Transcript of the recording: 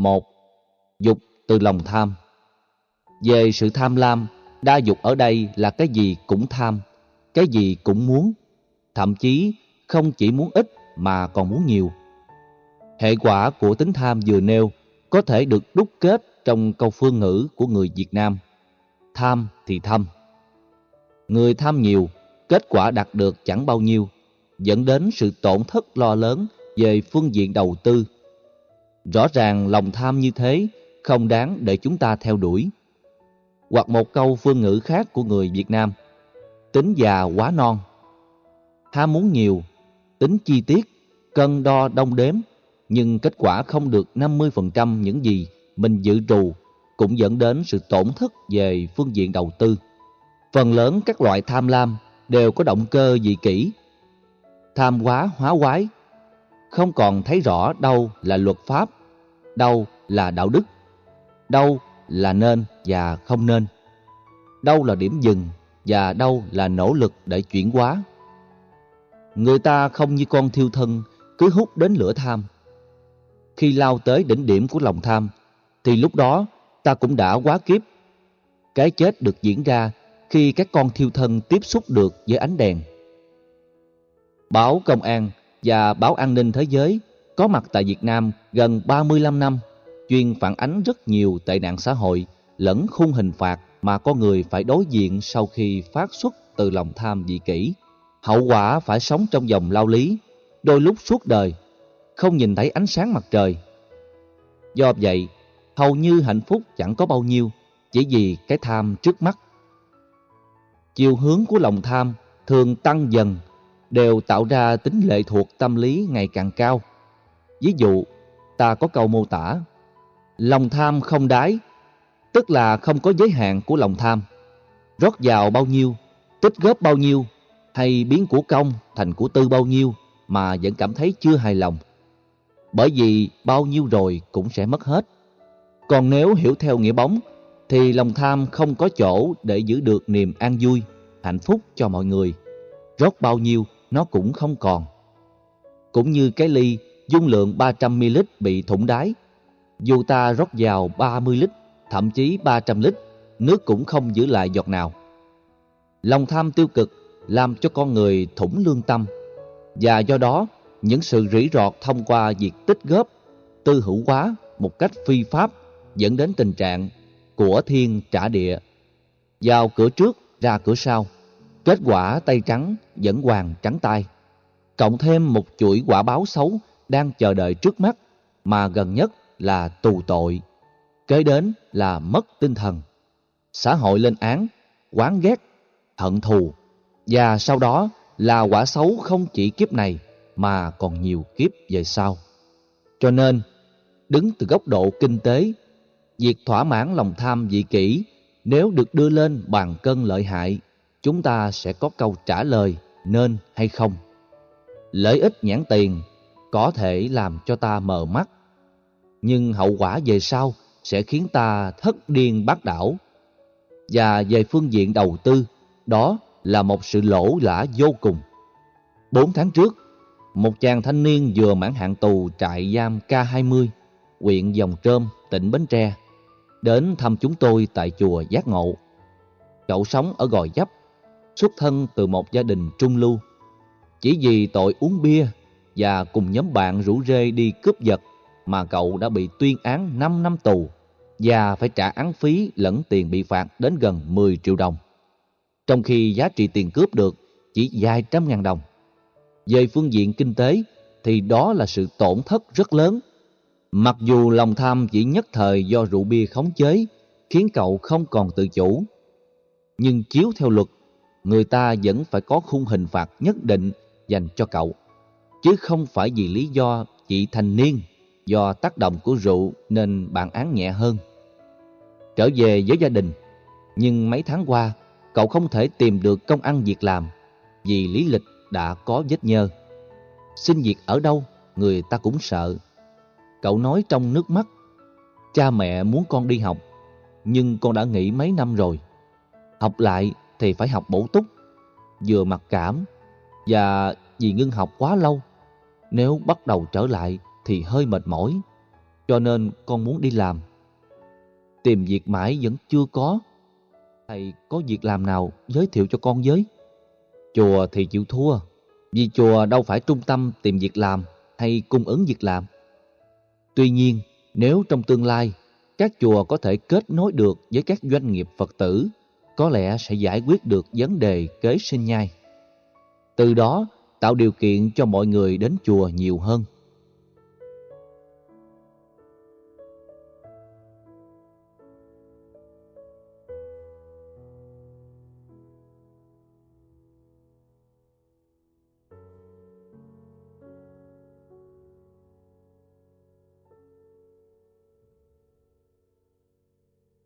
1. Dục từ lòng tham. Về sự tham lam, đa dục ở đây là cái gì cũng tham, cái gì cũng muốn, thậm chí không chỉ muốn ít mà còn muốn nhiều. Hệ quả của tính tham vừa nêu có thể được đúc kết trong câu phương ngữ của người Việt Nam: tham thì thâm. Người tham nhiều, kết quả đạt được chẳng bao nhiêu, dẫn đến sự tổn thất lo lớn về phương diện đầu tư. Rõ ràng lòng tham như thế không đáng để chúng ta theo đuổi. Hoặc một câu phương ngữ khác của người Việt Nam: tính già quá non. Ham muốn nhiều, tính chi tiết, cân đo đong đếm, nhưng kết quả không được 50% những gì mình dự trù, cũng dẫn đến sự tổn thất về phương diện đầu tư. Phần lớn các loại tham lam đều có động cơ vị kỷ. Tham quá hóa quái, không còn thấy rõ đâu là luật pháp, đâu là đạo đức, đâu là nên và không nên, đâu là điểm dừng và đâu là nỗ lực để chuyển hóa. Người ta không như con thiêu thân cứ hút đến lửa tham. Khi lao tới đỉnh điểm của lòng tham thì lúc đó ta cũng đã quá kiếp. Cái chết được diễn ra khi các con thiêu thân tiếp xúc được với ánh đèn. Báo Công an và Báo An ninh Thế giới có mặt tại Việt Nam gần 35 năm, chuyên phản ánh rất nhiều tệ nạn xã hội lẫn khung hình phạt mà con người phải đối diện sau khi phát xuất từ lòng tham vị kỷ. Hậu quả phải sống trong vòng lao lý, đôi lúc suốt đời, không nhìn thấy ánh sáng mặt trời. Do vậy, hầu như hạnh phúc chẳng có bao nhiêu, chỉ vì cái tham trước mắt. Chiều hướng của lòng tham thường tăng dần, đều tạo ra tính lệ thuộc tâm lý ngày càng cao. Ví dụ, ta có câu mô tả: lòng tham không đáy, tức là không có giới hạn của lòng tham. Rót vào bao nhiêu, tích góp bao nhiêu, hay biến của công thành của tư bao nhiêu mà vẫn cảm thấy chưa hài lòng, bởi vì bao nhiêu rồi cũng sẽ mất hết. Còn nếu hiểu theo nghĩa bóng thì lòng tham không có chỗ để giữ được niềm an vui, hạnh phúc cho mọi người. Rót bao nhiêu nó cũng không còn. Cũng như cái ly dung lượng 300ml bị thủng đáy, dù ta rót vào 30 lít, thậm chí 300 lít, nước cũng không giữ lại giọt nào. Lòng tham tiêu cực làm cho con người thủng lương tâm, và do đó những sự rỉ rọt thông qua việc tích góp, tư hữu hóa một cách phi pháp, dẫn đến tình trạng của thiên trả địa, vào cửa trước ra cửa sau, kết quả tay trắng vẫn hoàng trắng tay. Cộng thêm một chuỗi quả báo xấu đang chờ đợi trước mắt, mà gần nhất là tù tội, kế đến là mất tinh thần, xã hội lên án, oán ghét, hận thù, và sau đó là quả xấu không chỉ kiếp này mà còn nhiều kiếp về sau. Cho nên, đứng từ góc độ kinh tế, việc thỏa mãn lòng tham vị kỷ nếu được đưa lên bàn cân lợi hại, chúng ta sẽ có câu trả lời nên hay không. Lợi ích nhãn tiền có thể làm cho ta mờ mắt, nhưng hậu quả về sau sẽ khiến ta thất điên bát đảo. Và về phương diện đầu tư, đó là một sự lỗ lã vô cùng. 4 tháng trước, một chàng thanh niên vừa mãn hạn tù trại giam K20, huyện Giồng Trôm, tỉnh Bến Tre, đến thăm chúng tôi tại chùa Giác Ngộ. Cậu sống ở Gò Vấp, xuất thân từ một gia đình trung lưu. Chỉ vì tội uống bia và cùng nhóm bạn rủ rê đi cướp giật mà cậu đã bị tuyên án 5 năm tù và phải trả án phí lẫn tiền bị phạt đến gần 10 triệu đồng, trong khi giá trị tiền cướp được chỉ vài trăm ngàn đồng. Về phương diện kinh tế thì đó là sự tổn thất rất lớn. Mặc dù lòng tham chỉ nhất thời do rượu bia khống chế khiến cậu không còn tự chủ, nhưng chiếu theo luật, người ta vẫn phải có khung hình phạt nhất định dành cho cậu, chứ không phải vì lý do vị thành niên do tác động của rượu nên bản án nhẹ hơn. Trở về với gia đình, nhưng mấy tháng qua cậu không thể tìm được công ăn việc làm vì lý lịch đã có vết nhơ. Xin việc ở đâu người ta cũng sợ. Cậu nói trong nước mắt: cha mẹ muốn con đi học, nhưng con đã nghĩ mấy năm rồi, học lại thì phải học bổ túc, vừa mặc cảm, và vì ngưng học quá lâu, nếu bắt đầu trở lại thì hơi mệt mỏi. cho nên con muốn đi làm. Tìm việc mãi vẫn chưa có. Thầy có việc làm nào giới thiệu cho con với? Chùa thì chịu thua, vì chùa đâu phải trung tâm tìm việc làm hay cung ứng việc làm. Tuy nhiên, nếu trong tương lai các chùa có thể kết nối được với các doanh nghiệp Phật tử, có lẽ sẽ giải quyết được vấn đề kế sinh nhai. Từ đó tạo điều kiện cho mọi người đến chùa nhiều hơn.